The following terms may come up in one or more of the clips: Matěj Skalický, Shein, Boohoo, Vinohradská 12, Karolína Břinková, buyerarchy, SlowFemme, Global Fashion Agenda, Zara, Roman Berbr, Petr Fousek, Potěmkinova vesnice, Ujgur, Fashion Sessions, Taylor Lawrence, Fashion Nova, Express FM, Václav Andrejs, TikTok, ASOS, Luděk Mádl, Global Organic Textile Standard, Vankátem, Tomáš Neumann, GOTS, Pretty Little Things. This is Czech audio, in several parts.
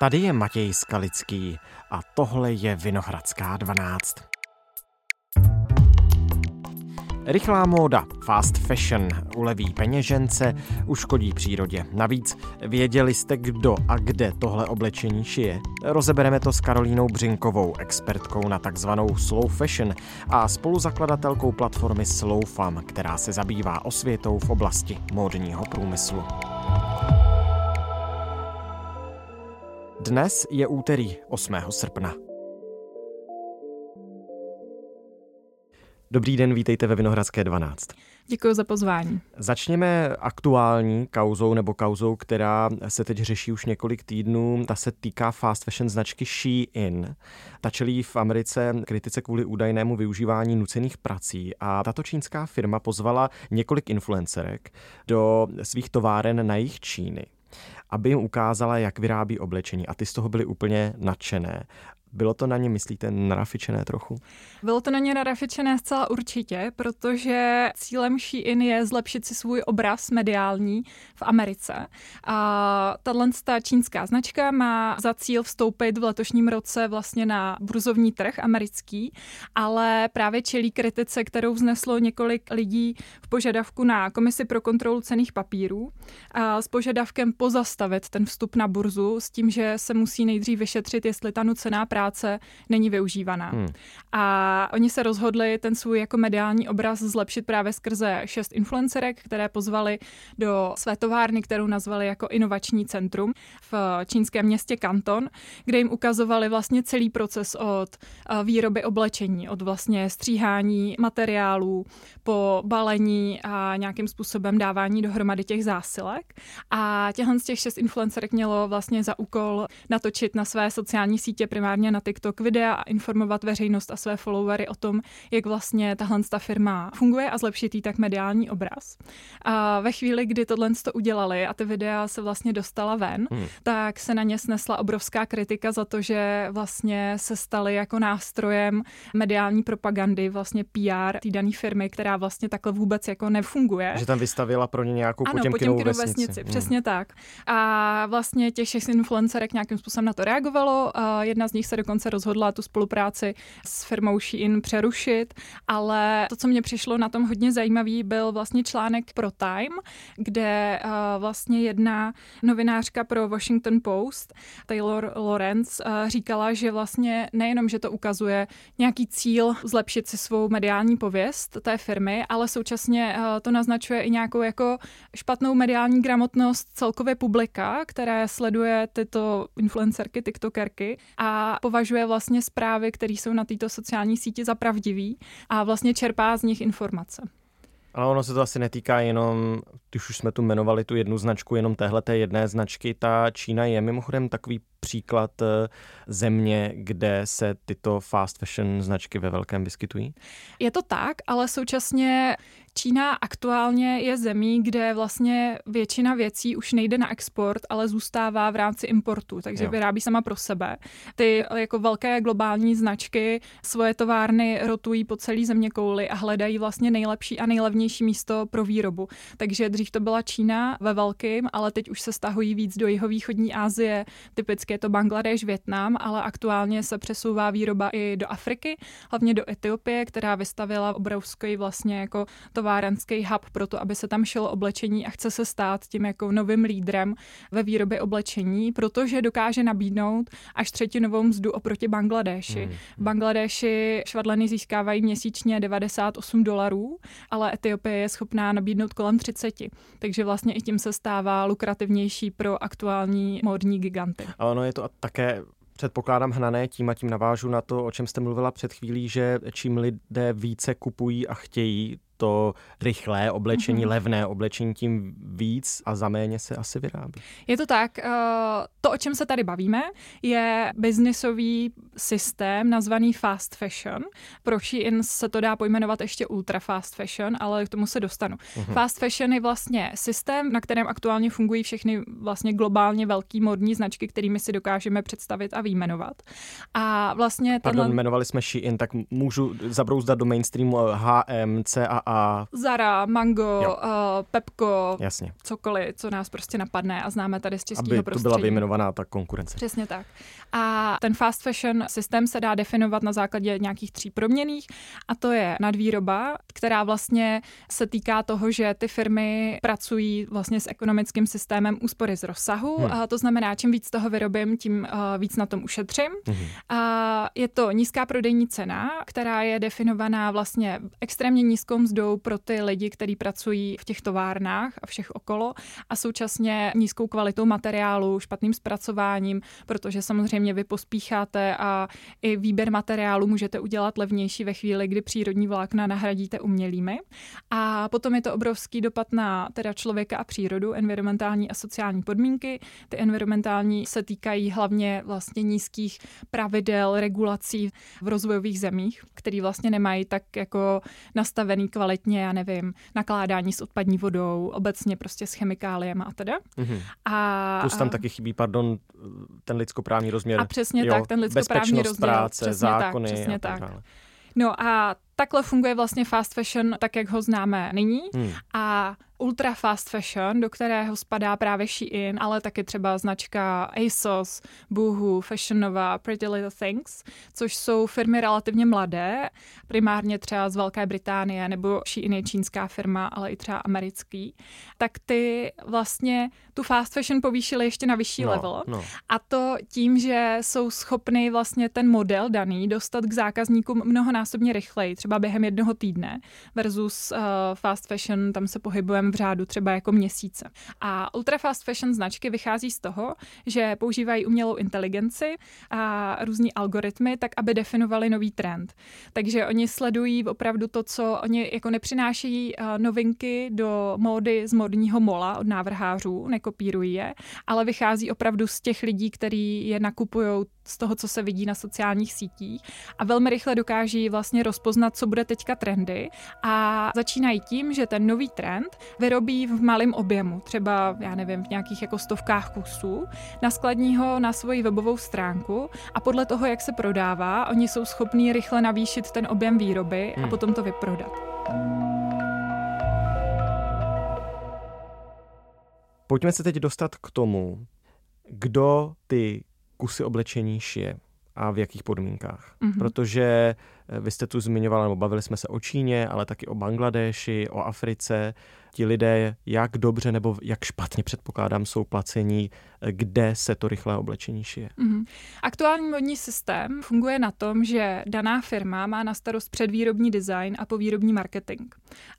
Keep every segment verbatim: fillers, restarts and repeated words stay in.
Tady je Matěj Skalický a tohle je Vinohradská dvanáct. Rychlá móda, fast fashion, uleví peněžence, uškodí přírodě. Navíc věděli jste, kdo a kde tohle oblečení šije? Rozebereme to s Karolínou Břinkovou, expertkou na takzvanou slow fashion a spoluzakladatelkou platformy SlowFemme, která se zabývá osvětou v oblasti módního průmyslu. Dnes je úterý osmého srpna. Dobrý den, vítejte ve Vinohradské dvanáct. Děkuji za pozvání. Začněme aktuální kauzou nebo kauzou, která se teď řeší už několik týdnů. Ta se týká fast fashion značky Shein. Ta čelí v Americe kritice kvůli údajnému využívání nucených prací a tato čínská firma pozvala několik influencerek do svých továren na jih Číny, aby jim ukázala, jak vyrábí oblečení. A ty z toho byly úplně nadšené. Bylo to na ně, myslíte, narafičené trochu? Bylo to na ně narafičené zcela určitě, protože cílem Shein je zlepšit si svůj obraz mediální v Americe. A tato čínská značka má za cíl vstoupit v letošním roce vlastně na burzovní trh americký, ale právě čelí kritice, kterou vzneslo několik lidí v požadavku na komisi pro kontrolu cenných papírů a s požadavkem pozastavit ten vstup na burzu s tím, že se musí nejdřív vyšetřit, jestli ta nucená práce práce není využívaná. Hmm. A oni se rozhodli ten svůj jako mediální obraz zlepšit právě skrze šest influencerek, které pozvali do své továrny, kterou nazvali jako inovační centrum v čínském městě Kanton, kde jim ukazovali vlastně celý proces od výroby oblečení, od vlastně stříhání materiálů po balení a nějakým způsobem dávání dohromady těch zásilek. A těchhle z těch šest influencerek mělo vlastně za úkol natočit na své sociální sítě primárně na TikTok videa a informovat veřejnost a své followery o tom, jak vlastně tahle firma funguje a zlepšit jí tak mediální obraz. A ve chvíli, kdy tohle to udělali a ty videa se vlastně dostala ven, hmm. tak se na ně snesla obrovská kritika za to, že vlastně se staly jako nástrojem mediální propagandy, vlastně P R té dané firmy, která vlastně takhle vůbec jako nefunguje. Že tam vystavila pro ně nějakou Potěmkinovou vesnici. vesnici. Hmm. Přesně tak. A vlastně těch šest influencerek nějakým způsobem na to reagovalo. Jedna z nich se dokonce rozhodla tu spolupráci s firmou Shein přerušit, ale to, co mě přišlo na tom hodně zajímavý, byl vlastně článek pro Time, kde uh, vlastně jedna novinářka pro Washington Post, Taylor Lawrence, uh, říkala, že vlastně nejenom, že to ukazuje nějaký cíl zlepšit si svou mediální pověst té firmy, ale současně uh, to naznačuje i nějakou jako špatnou mediální gramotnost celkově publika, které sleduje tyto influencerky, tiktokerky a a považuje vlastně zprávy, které jsou na této sociální síti za pravdivý a vlastně čerpá z nich informace. Ale ono se to asi netýká jenom, když už jsme tu jmenovali tu jednu značku, jenom téhleté jedné značky. Ta Čína je mimochodem takový příklad země, kde se tyto fast fashion značky ve velkém vyskytují? Je to tak, ale současně Čína aktuálně je zemí, kde vlastně většina věcí už nejde na export, ale zůstává v rámci importu, takže jo. vyrábí sama pro sebe. Ty jako velké globální značky svoje továrny rotují po celý zeměkouli a hledají vlastně nejlepší a nejlevnější místo pro výrobu. Takže dřív to byla Čína ve velkým, ale teď už se stahují víc do jihovýchodní Asie, typicky je to Bangladéš, Vietnam, ale aktuálně se přesouvá výroba i do Afriky, hlavně do Etiopie, která vystavila obrovský vlastně jako továrenský hub pro to, aby se tam šilo oblečení a chce se stát tím jako novým lídrem ve výrobě oblečení, protože dokáže nabídnout až třetinovou mzdu oproti Bangladéši. Hmm. V Bangladéši švadleny získávají měsíčně devadesát osm dolarů, ale Etiopie je schopná nabídnout kolem třicet. Takže vlastně i tím se stává lukrativnější pro aktuální módní giganty. Ano, je to také, předpokládám, hnané tím a tím navážu na to, o čem jste mluvila před chvílí, že čím lidé více kupují a chtějí to rychlé oblečení, mm-hmm. levné oblečení, tím víc a za méně se asi vyrábí. Je to tak. To, o čem se tady bavíme, je biznisový systém nazvaný fast fashion. Pro Shein se to dá pojmenovat ještě ultra fast fashion, ale k tomu se dostanu. Mm-hmm. Fast fashion je vlastně systém, na kterém aktuálně fungují všechny vlastně globálně velký modní značky, kterými si dokážeme představit a vyjmenovat. A vlastně... Pardon, tenhle... jmenovali jsme Shein, tak můžu zabrouzdat do mainstreamu H M, C a a... Zara, Mango, uh, Pepko, jasně, cokoliv, co nás prostě napadne a známe tady z českého prostředí. Aby tu byla vyjmenovaná ta konkurence. Přesně tak. A ten fast fashion systém se dá definovat na základě nějakých tří proměnných, a to je nadvýroba, která vlastně se týká toho, že ty firmy pracují vlastně s ekonomickým systémem úspory z rozsahu. Hmm. A to znamená, čím víc toho vyrobím, tím uh, víc na tom ušetřím. Hmm. A je to nízká prodejní cena, která je definovaná vlastně extrémně nízkou mzdou pro ty lidi, kteří pracují v těch továrnách a všech okolo, a současně nízkou kvalitou materiálu, špatným zpracováním, protože samozřejmě vy pospícháte a i výběr materiálu můžete udělat levnější ve chvíli, kdy přírodní vlákna nahradíte umělými. A potom je to obrovský dopad na teda člověka a přírodu, environmentální a sociální podmínky. Ty environmentální se týkají hlavně vlastně nízkých pravidel, regulací v rozvojových zemích, který vlastně nemají tak jako nastavený kvalitně, já nevím, nakládání s odpadní vodou, obecně prostě s chemikáliemi a teda. Mm-hmm. A plus tam taky chybí, pardon, ten lidskoprávní rozměr. A přesně jo, tak, ten lidskoprávní rozměr, práce, přesně zákony, tak, přesně a tak. tak. No a takhle funguje vlastně fast fashion, tak jak ho známe nyní. Hmm. A ultra fast fashion, do kterého spadá právě Shein, ale taky třeba značka ASOS, Boohoo, Fashion Nova, Pretty Little Things, což jsou firmy relativně mladé, primárně třeba z Velké Británie, nebo Shein je čínská firma, ale i třeba americký. Tak ty vlastně tu fast fashion povýšily ještě na vyšší no, level. No. A to tím, že jsou schopny vlastně ten model daný dostat k zákazníkům mnohonásobně rychleji, třeba během jednoho týdne, versus uh, fast fashion, tam se pohybujeme v řádu třeba jako měsíce. A ultra fast fashion značky vychází z toho, že používají umělou inteligenci a různý algoritmy tak, aby definovali nový trend. Takže oni sledují opravdu to, co oni jako nepřinášejí novinky do módy z módního mola od návrhářů, nekopírují je, ale vychází opravdu z těch lidí, kteří je nakupují, z toho, co se vidí na sociálních sítích, a velmi rychle dokáží vlastně rozpoznat, co bude teďka trendy, a začínají tím, že ten nový trend vyrobí v malém objemu, třeba, já nevím, v nějakých jako stovkách kusů, naskladní ho na svoji webovou stránku a podle toho, jak se prodává, oni jsou schopní rychle navýšit ten objem výroby a hmm. potom to vyprodat. Pojďme se teď dostat k tomu, kdo ty kusy oblečení šije a v jakých podmínkách. Mm-hmm. Protože vy jste tu zmiňovala, nebo bavili jsme se o Číně, ale taky o Bangladeši, o Africe. Ti lidé, jak dobře nebo jak špatně, předpokládám, jsou placení, kde se to rychlé oblečení šije. Mm-hmm. Aktuální modní systém funguje na tom, že daná firma má na starost předvýrobní design a povýrobní marketing.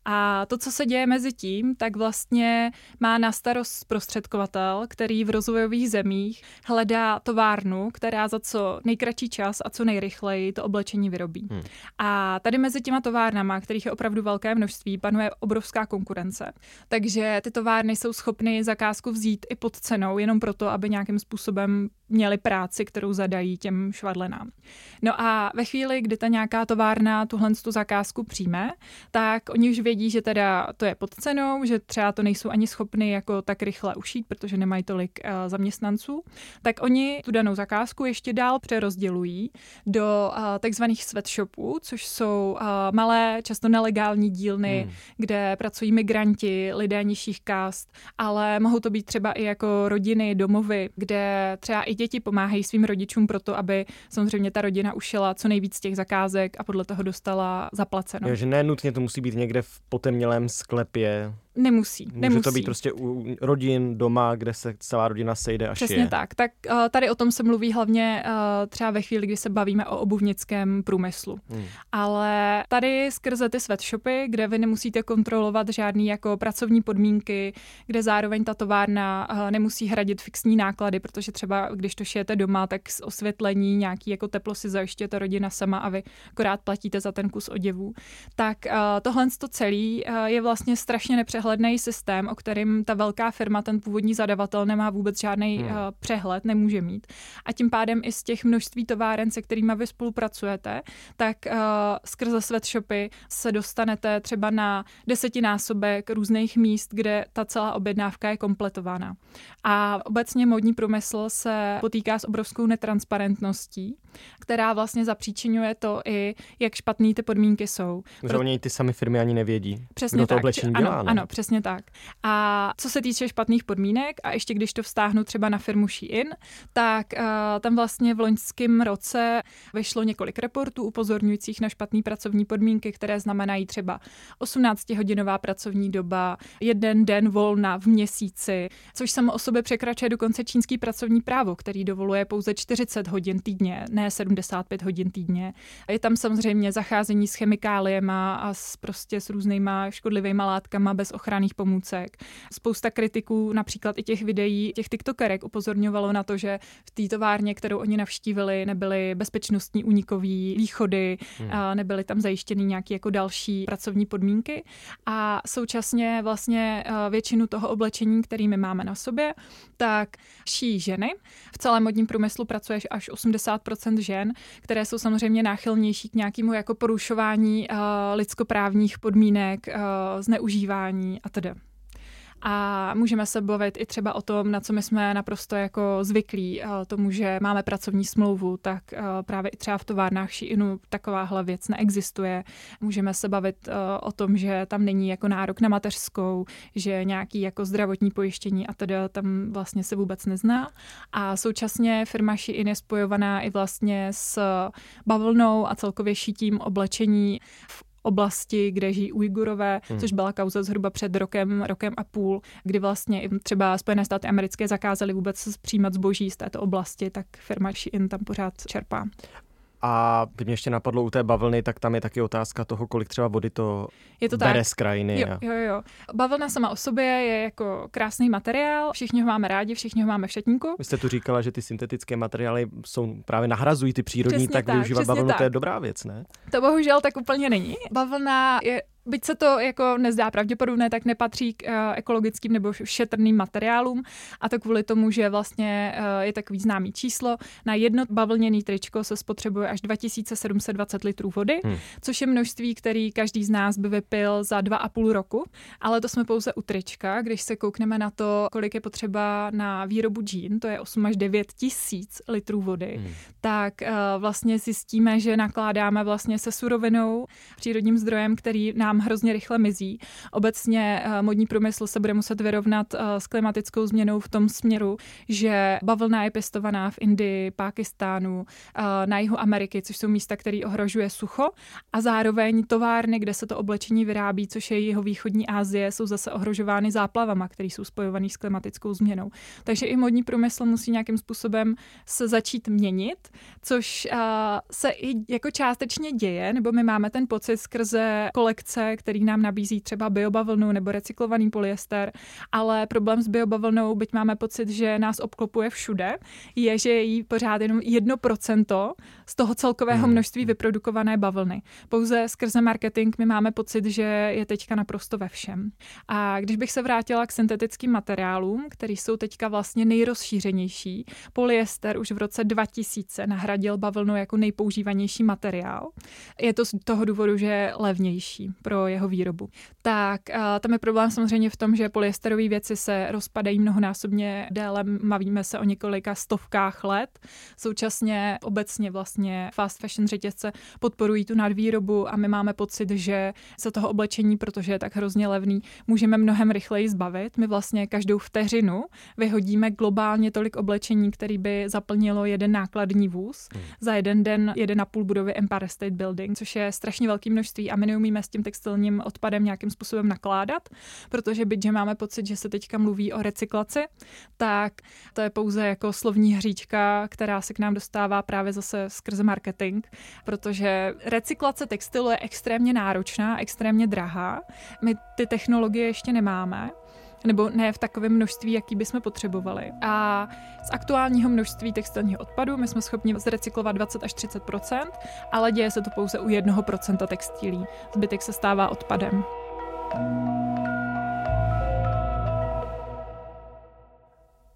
A to, co se děje mezi tím, tak vlastně má na starost zprostředkovatel, který v rozvojových zemích hledá továrnu, která za co nejkratší čas a co nejrychleji to oblečení vyrobí. Mm. A tady mezi těma továrnama, kterých je opravdu velké množství, panuje obrovská konkurence. Takže ty továrny jsou schopny zakázku vzít i pod cenou, jenom proto, aby nějakým způsobem měli práci, kterou zadají těm švadlenám. No a ve chvíli, kdy ta nějaká továrna tuhle tu zakázku přijme, tak oni už vědí, že teda to je pod cenou, že třeba to nejsou ani schopni jako tak rychle ušít, protože nemají tolik uh, zaměstnanců, tak oni tu danou zakázku ještě dál přerozdělují do uh, takzvaných sweatshopů, což jsou uh, malé, často nelegální dílny, hmm. kde pracují migranti, lidé nižších kast, ale mohou to být třeba i jako rodiny, domovy, kde třeba i děti pomáhají svým rodičům proto, aby samozřejmě ta rodina ušila co nejvíc těch zakázek a podle toho dostala zaplaceno. Jo, že ne nutně to musí být někde v potemnělém sklepě. Nemusí, Může nemusí. to být prostě u rodin, doma, kde se celá rodina sejde a šije. Přesně tak. Tak tady o tom se mluví hlavně třeba ve chvíli, kdy se bavíme o obuvnickém průmyslu. Hmm. Ale tady skrze ty sweatshopy, kde vy nemusíte kontrolovat žádný jako pracovní podmínky, kde zároveň ta továrna nemusí hradit fixní náklady, protože třeba když to šijete doma, tak osvětlení, nějaký jako teplo si zajišťuje ta rodina sama a vy akorát platíte za ten kus oděvů. Tak tohle to celý je vlastně strašně nepřehledné nepřehledný systém, o kterém ta velká firma, ten původní zadavatel nemá vůbec žádný hmm. uh, přehled, nemůže mít. A tím pádem i z těch množství továren, se kterými vy spolupracujete, tak uh, skrze sweatshopy se dostanete třeba na desetinásobek různých míst, kde ta celá objednávka je kompletována. A obecně módní průmysl se potýká s obrovskou netransparentností, která vlastně zapříčiňuje to i, jak špatný ty podmínky jsou. Protože Pro... oni ty sami firmy ani nevědí. Přesně tak. Oblečení dělá, ano, ano, přesně tak. A co se týče špatných podmínek, a ještě když to vztáhnu třeba na firmu Shein, tak uh, tam vlastně v loňském roce vyšlo několik reportů upozorňujících na špatné pracovní podmínky, které znamenají třeba osmnáctihodinová pracovní doba, jeden den volna v měsíci, což samo o sobě překračuje dokonce čínský pracovní právo, který dovoluje pouze čtyřicet hodin týdně, ne sedmdesát pět hodin týdně. Je tam samozřejmě zacházení s chemikáliema a s, prostě s různýma škodlivýma látkama bez ochranných pomůcek. Spousta kritiků, například i těch videí, těch tiktokerek upozorňovalo na to, že v té továrně, kterou oni navštívili, nebyly bezpečnostní únikový východy, hmm. a nebyly tam zajištěny nějaké jako další pracovní podmínky a současně vlastně většinu toho oblečení, který my máme na sobě, tak šijí ženy. V celém modním průmyslu pracuje až osmdesát procent žen, které jsou samozřejmě náchylnější k nějakému jako porušování uh, lidskoprávních podmínek, uh, zneužívání a tedy. A můžeme se bavit i třeba o tom, na co my jsme naprosto jako zvyklí, tomu, že máme pracovní smlouvu, tak právě i třeba v továrnách Sheinu takováhle věc neexistuje. Můžeme se bavit o tom, že tam není jako nárok na mateřskou, že nějaký jako zdravotní pojištění a tedy tam vlastně se vůbec nezná. A současně firma Shein je spojovaná i vlastně s bavlnou a celkově šitím oblečení v oblasti, kde žijí Ujgurové, hmm. což byla kauza zhruba před rokem, rokem a půl, kdy vlastně třeba Spojené státy americké zakázaly vůbec přijímat zboží z této oblasti, tak firma Shein tam pořád čerpá. A když mě ještě napadlo u té bavlny, tak tam je taky otázka toho, kolik třeba vody to, je to bere tak z krajiny. Jo, jo, jo. Bavlna sama o sobě je jako krásný materiál, všichni ho máme rádi, všichni ho máme v šatníku. Vy jste tu říkala, že ty syntetické materiály jsou právě nahrazují ty přírodní, tak, tak využívat bavlnu, tak. To je dobrá věc, ne? To bohužel tak úplně není. Bavlna je... Byť se to jako nezdá pravděpodobné, tak nepatří k uh, ekologickým nebo šetrným materiálům a to kvůli tomu, že vlastně uh, je takový známý číslo. Na jedno bavlněný tričko se spotřebuje až dva tisíce sedm set dvacet litrů vody, hmm. což je množství, který každý z nás by vypil za dva a půl roku, ale to jsme pouze u trička. Když se koukneme na to, kolik je potřeba na výrobu džín, to je osm až devět tisíc litrů vody, hmm. tak uh, vlastně zjistíme, že nakládáme vlastně se surovinou, přírodním zdrojem, který nám hrozně rychle mizí. Obecně modní průmysl se bude muset vyrovnat s klimatickou změnou v tom směru, že bavlna je pěstovaná v Indii, Pákistánu, na jihu Ameriky, což jsou místa, které ohrožuje sucho a zároveň továrny, kde se to oblečení vyrábí, což je jihovýchodní Asie, jsou zase ohrožovány záplavama, které jsou spojované s klimatickou změnou. Takže i modní průmysl musí nějakým způsobem se začít měnit, což se i jako částečně děje, nebo my máme ten pocit skrze kolekce, který nám nabízí třeba biobavlnu nebo recyklovaný polyester, ale problém s biobavlnou, byť máme pocit, že nás obklopuje všude, je, že je jí pořád jenom jedno procento z toho celkového množství vyprodukované bavlny. Pouze skrze marketing my máme pocit, že je teďka naprosto ve všem. A když bych se vrátila k syntetickým materiálům, který jsou teďka vlastně nejrozšířenější, polyester už v roce dva tisíce nahradil bavlnu jako nejpoužívanější materiál. Je to z toho důvodu, že je levnější pro jeho výrobu. Tak tam je problém samozřejmě v tom, že polyesterové věci se rozpadají mnohonásobně déle, mavíme se o několika stovkách let. Současně obecně vlastně fast fashion řetězce podporují tu nadvýrobu a my máme pocit, že se toho oblečení, protože je tak hrozně levný, můžeme mnohem rychleji zbavit. My vlastně každou vteřinu vyhodíme globálně tolik oblečení, který by zaplnilo jeden nákladní vůz hmm. za jeden den, jeden a půl budovy Empire State Building, což je strašně velké množství a my neumíme s tím textilním odpadem nějakým způsobem nakládat, protože byť, že máme pocit, že se teďka mluví o recyklaci, tak to je pouze jako slovní hříčka, která se k nám dostává právě zase skrze marketing, protože recyklace textilu je extrémně náročná, extrémně drahá. My ty technologie ještě nemáme, nebo ne v takovém množství, jaký bychom potřebovali. A z aktuálního množství textilního odpadu my jsme schopni zrecyklovat dvacet až třicet procent, ale děje se to pouze u jednoho procenta textilí. Zbytek se stává odpadem.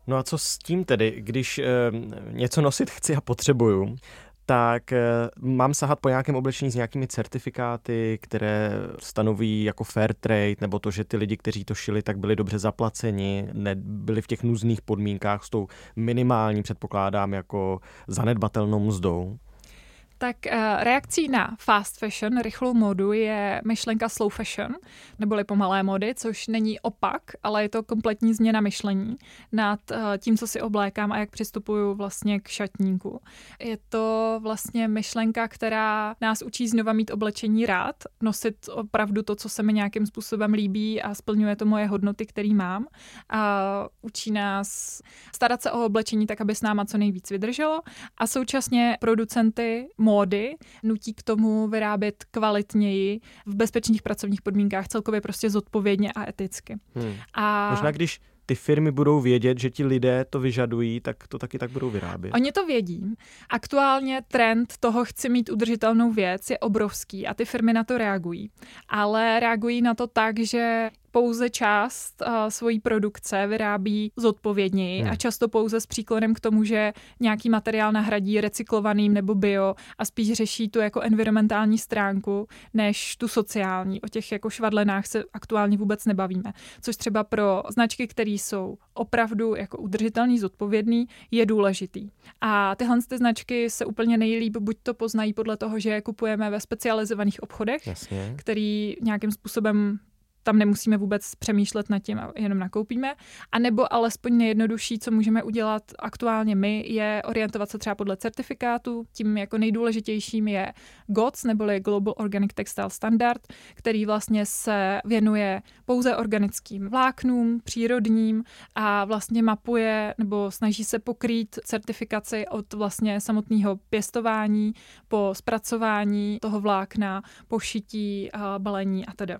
No a co s tím tedy, když eh, něco nosit chci a potřebuju, tak eh, mám sahat po nějakém oblečení s nějakými certifikáty, které stanoví jako fair trade, nebo to, že ty lidi, kteří to šili, tak byli dobře zaplaceni, nebyli v těch nuzných podmínkách s tou minimální, předpokládám, jako zanedbatelnou mzdou. Tak reakcí na fast fashion, rychlou modu, je myšlenka slow fashion, neboli pomalé mody, což není opak, ale je to kompletní změna myšlení nad tím, co si oblékám a jak přistupuju vlastně k šatníku. Je to vlastně myšlenka, která nás učí znova mít oblečení rád, nosit opravdu to, co se mi nějakým způsobem líbí a splňuje to moje hodnoty, které mám. A učí nás starat se o oblečení tak, aby s náma co nejvíc vydrželo, a současně producenty módy nutí k tomu vyrábět kvalitněji, v bezpečných pracovních podmínkách, celkově prostě zodpovědně a eticky. Hmm. A... Možná když ty firmy budou vědět, že ti lidé to vyžadují, tak to taky tak budou vyrábět. Oni to vědí. Aktuálně trend toho chci mít udržitelnou věc je obrovský a ty firmy na to reagují. Ale reagují na to tak, že pouze část uh, svojí produkce vyrábí zodpovědněji hmm. a často pouze s příklonem k tomu, že nějaký materiál nahradí recyklovaným nebo bio a spíš řeší tu jako environmentální stránku, než tu sociální. O těch jako švadlenách se aktuálně vůbec nebavíme. Což třeba pro značky, které jsou opravdu jako udržitelný, zodpovědný, je důležitý. A tyhle ty značky se úplně nejlíp buď to poznají podle toho, že je kupujeme ve specializovaných obchodech, Jasně. který nějakým způsobem tam nemusíme vůbec přemýšlet nad tím a jenom nakoupíme. A nebo alespoň nejjednodušší, co můžeme udělat aktuálně my, je orientovat se třeba podle certifikátu. Tím jako nejdůležitějším je G O T S, neboli Global Organic Textile Standard, který vlastně se věnuje pouze organickým vláknům, přírodním, a vlastně mapuje nebo snaží se pokrýt certifikaci od vlastně samotného pěstování po zpracování toho vlákna, po šití, balení a teda.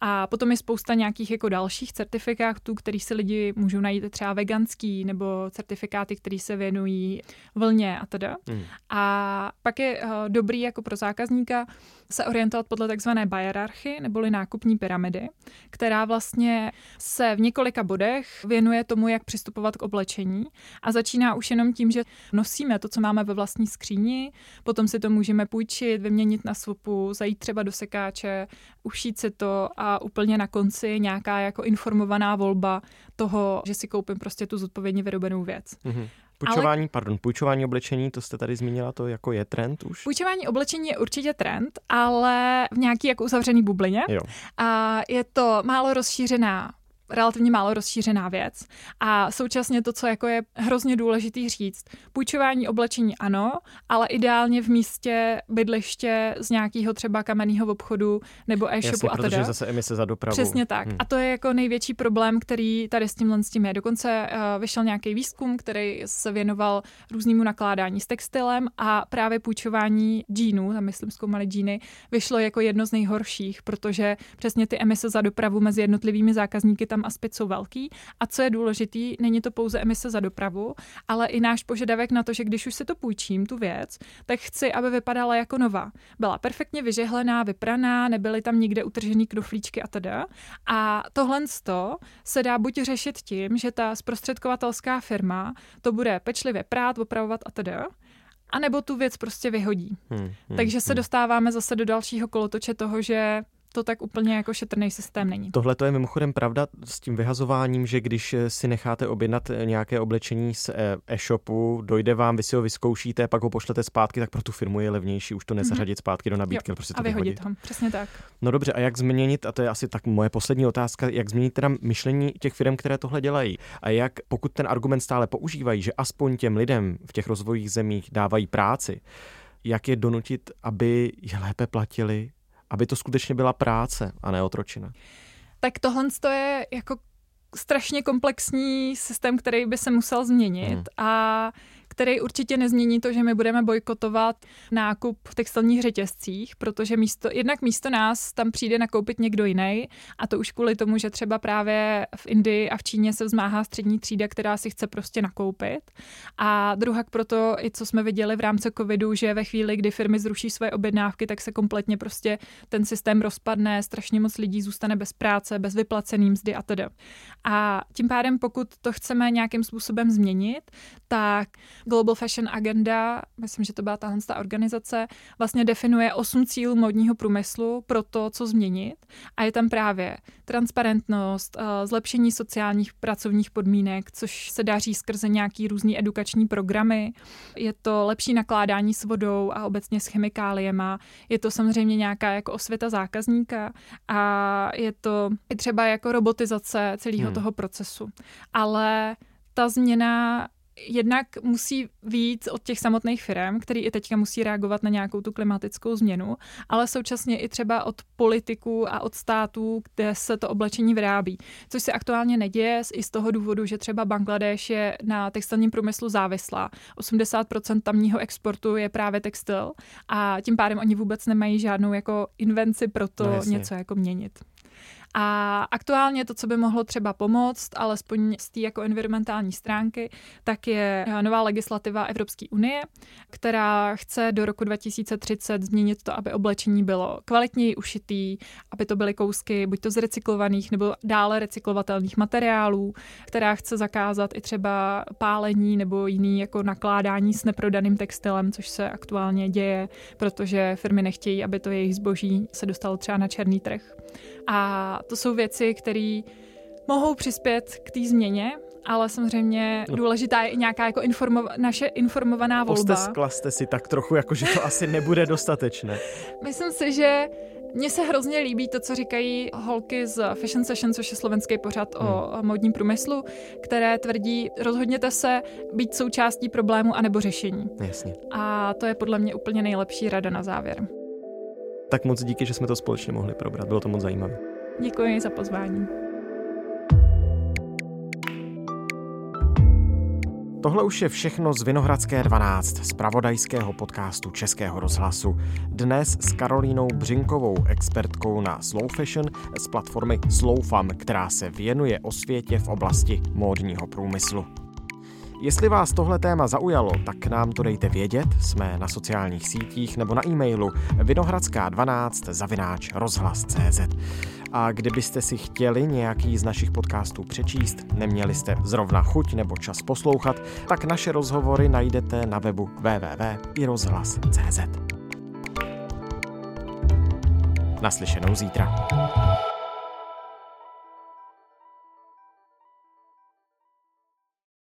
A potom je spousta nějakých jako dalších certifikátů, kterých se lidi můžou najít, třeba veganský nebo certifikáty, které se věnují vlně a teda. Hmm. A pak je uh, dobrý jako pro zákazníka se orientovat podle takzvané buyerarchy, neboli nákupní pyramidy, která vlastně se v několika bodech věnuje tomu, jak přistupovat k oblečení, a začíná už jenom tím, že nosíme to, co máme ve vlastní skříni, potom si to můžeme půjčit, vyměnit na swapu, zajít třeba do sekáče, ušít si to, a úplně na konci nějaká jako informovaná volba toho, že si koupím prostě tu zodpovědně vyrobenou věc. Mm-hmm. Půjčování, ale... pardon, půjčování oblečení, to jste tady zmínila, to jako je trend už? Půjčování oblečení je určitě trend, ale v nějaký jako uzavřený bublině. Jo. A je to málo rozšířená relativně málo rozšířená věc. A současně to, co jako je hrozně důležitý říct, půjčování oblečení ano, ale ideálně v místě bydliště z nějakého třeba kamenného obchodu nebo e-shopu a teda. Zase emise za dopravu. Přesně tak. Hmm. A to je jako největší problém, který tady s tímhle s tím je. Dokonce uh, vyšel nějaký výzkum, který se věnoval různému nakládání s textilem, a právě půjčování džínů, tam myslím zkoumali džíny, vyšlo jako jedno z nejhorších, protože přesně ty emise za dopravu mezi jednotlivými zákazníky tam aspekt jsou velký. A co je důležitý, není to pouze emise za dopravu, ale i náš požadavek na to, že když už si to půjčím, tu věc, tak chci, aby vypadala jako nová. Byla perfektně vyžehlená, vypraná, nebyly tam nikde utržený knoflíčky a teda. A tohle se dá buď řešit tím, že ta zprostředkovatelská firma to bude pečlivě prát, opravovat a teda, anebo tu věc prostě vyhodí. Hmm, hmm, Takže se hmm. dostáváme zase do dalšího kolotoče toho, že to tak úplně jako šetrný systém není. Tohle to je mimochodem pravda s tím vyhazováním, že když si necháte objednat nějaké oblečení z e-shopu, dojde vám, vy si ho vyzkoušíte, pak ho pošlete zpátky, tak pro tu firmu je levnější už to nezařadit mm-hmm. zpátky do nabídky, jo, prostě to a vyhodit. vyhodit. Ho. Přesně tak. No dobře, a jak změnit, a to je asi tak moje poslední otázka, jak změnit teda myšlení těch firm, které tohle dělají, a jak, pokud ten argument stále používají, že aspoň těm lidem v těch rozvojových zemích dávají práci, jak je donutit, aby je lépe platili? Aby to skutečně byla práce a ne otročina. Tak tohle je jako strašně komplexní systém, který by se musel změnit hmm. a který určitě nezmění to, že my budeme bojkotovat nákup v textilních řetězcích, protože místo, jednak místo nás tam přijde nakoupit někdo jiný, a to už kvůli tomu, že třeba právě v Indii a v Číně se vzmáhá střední třída, která si chce prostě nakoupit. A druhak proto, i co jsme viděli v rámci covidu, že ve chvíli, kdy firmy zruší své objednávky, tak se kompletně prostě ten systém rozpadne, strašně moc lidí zůstane bez práce, bez vyplacený mzdy a teda. A tím pádem, pokud to chceme nějakým způsobem změnit, tak Global Fashion Agenda, myslím, že to byla tahle ta organizace, vlastně definuje osm cílů módního průmyslu pro to, co změnit. A je tam právě transparentnost, zlepšení sociálních pracovních podmínek, což se daří skrze nějaký různý edukační programy. Je to lepší nakládání s vodou a obecně s chemikáliema. Je to samozřejmě nějaká jako osvěta zákazníka a je to i třeba jako robotizace celého hmm. toho procesu. Ale ta změna jednak musí víc od těch samotných firem, který i teďka musí reagovat na nějakou tu klimatickou změnu, ale současně i třeba od politiků a od států, kde se to oblečení vyrábí. Což se aktuálně neděje i z toho důvodu, že třeba Bangladéš je na textilním průmyslu závislá. osmdesát procent tamního exportu je právě textil a tím pádem oni vůbec nemají žádnou jako invenci pro to no, něco jako měnit. A aktuálně to, co by mohlo třeba pomoct, alespoň z té jako environmentální stránky, tak je nová legislativa Evropské unie, která chce do roku dva tisíce třicet změnit to, aby oblečení bylo kvalitněji ušitý, aby to byly kousky buď to z recyklovaných nebo dále recyklovatelných materiálů, která chce zakázat i třeba pálení nebo jiný jako nakládání s neprodaným textilem, což se aktuálně děje, protože firmy nechtějí, aby to jejich zboží se dostalo třeba na černý trh. A to jsou věci, které mohou přispět k té změně, ale samozřejmě důležitá je i nějaká jako informo- naše informovaná volba. Osteskla jste si tak trochu, jako že to asi nebude dostatečné. Myslím si, že mně se hrozně líbí to, co říkají holky z Fashion Sessions, což je slovenský pořad hmm. o módním průmyslu, které tvrdí, rozhodněte se být součástí problému anebo řešení. Jasně. A to je podle mě úplně nejlepší rada na závěr. Tak moc díky, že jsme to společně mohli probrat. Bylo to moc zajímavé. Děkuji za pozvání. Tohle už je všechno z Vinohradské dvanáct, z zpravodajského podcastu Českého rozhlasu. Dnes s Karolínou Břinkovou, expertkou na Slow Fashion z platformy SlowFemme, která se věnuje osvětě v oblasti módního průmyslu. Jestli vás tohle téma zaujalo, tak nám to dejte vědět. Jsme na sociálních sítích nebo na e-mailu vinohradská dvanáct zavináč rozhlas tečka cz. A kdybyste si chtěli nějaký z našich podcastů přečíst, neměli jste zrovna chuť nebo čas poslouchat, tak naše rozhovory najdete na webu w w w tečka i rozhlas tečka cz. Naslyšenou zítra.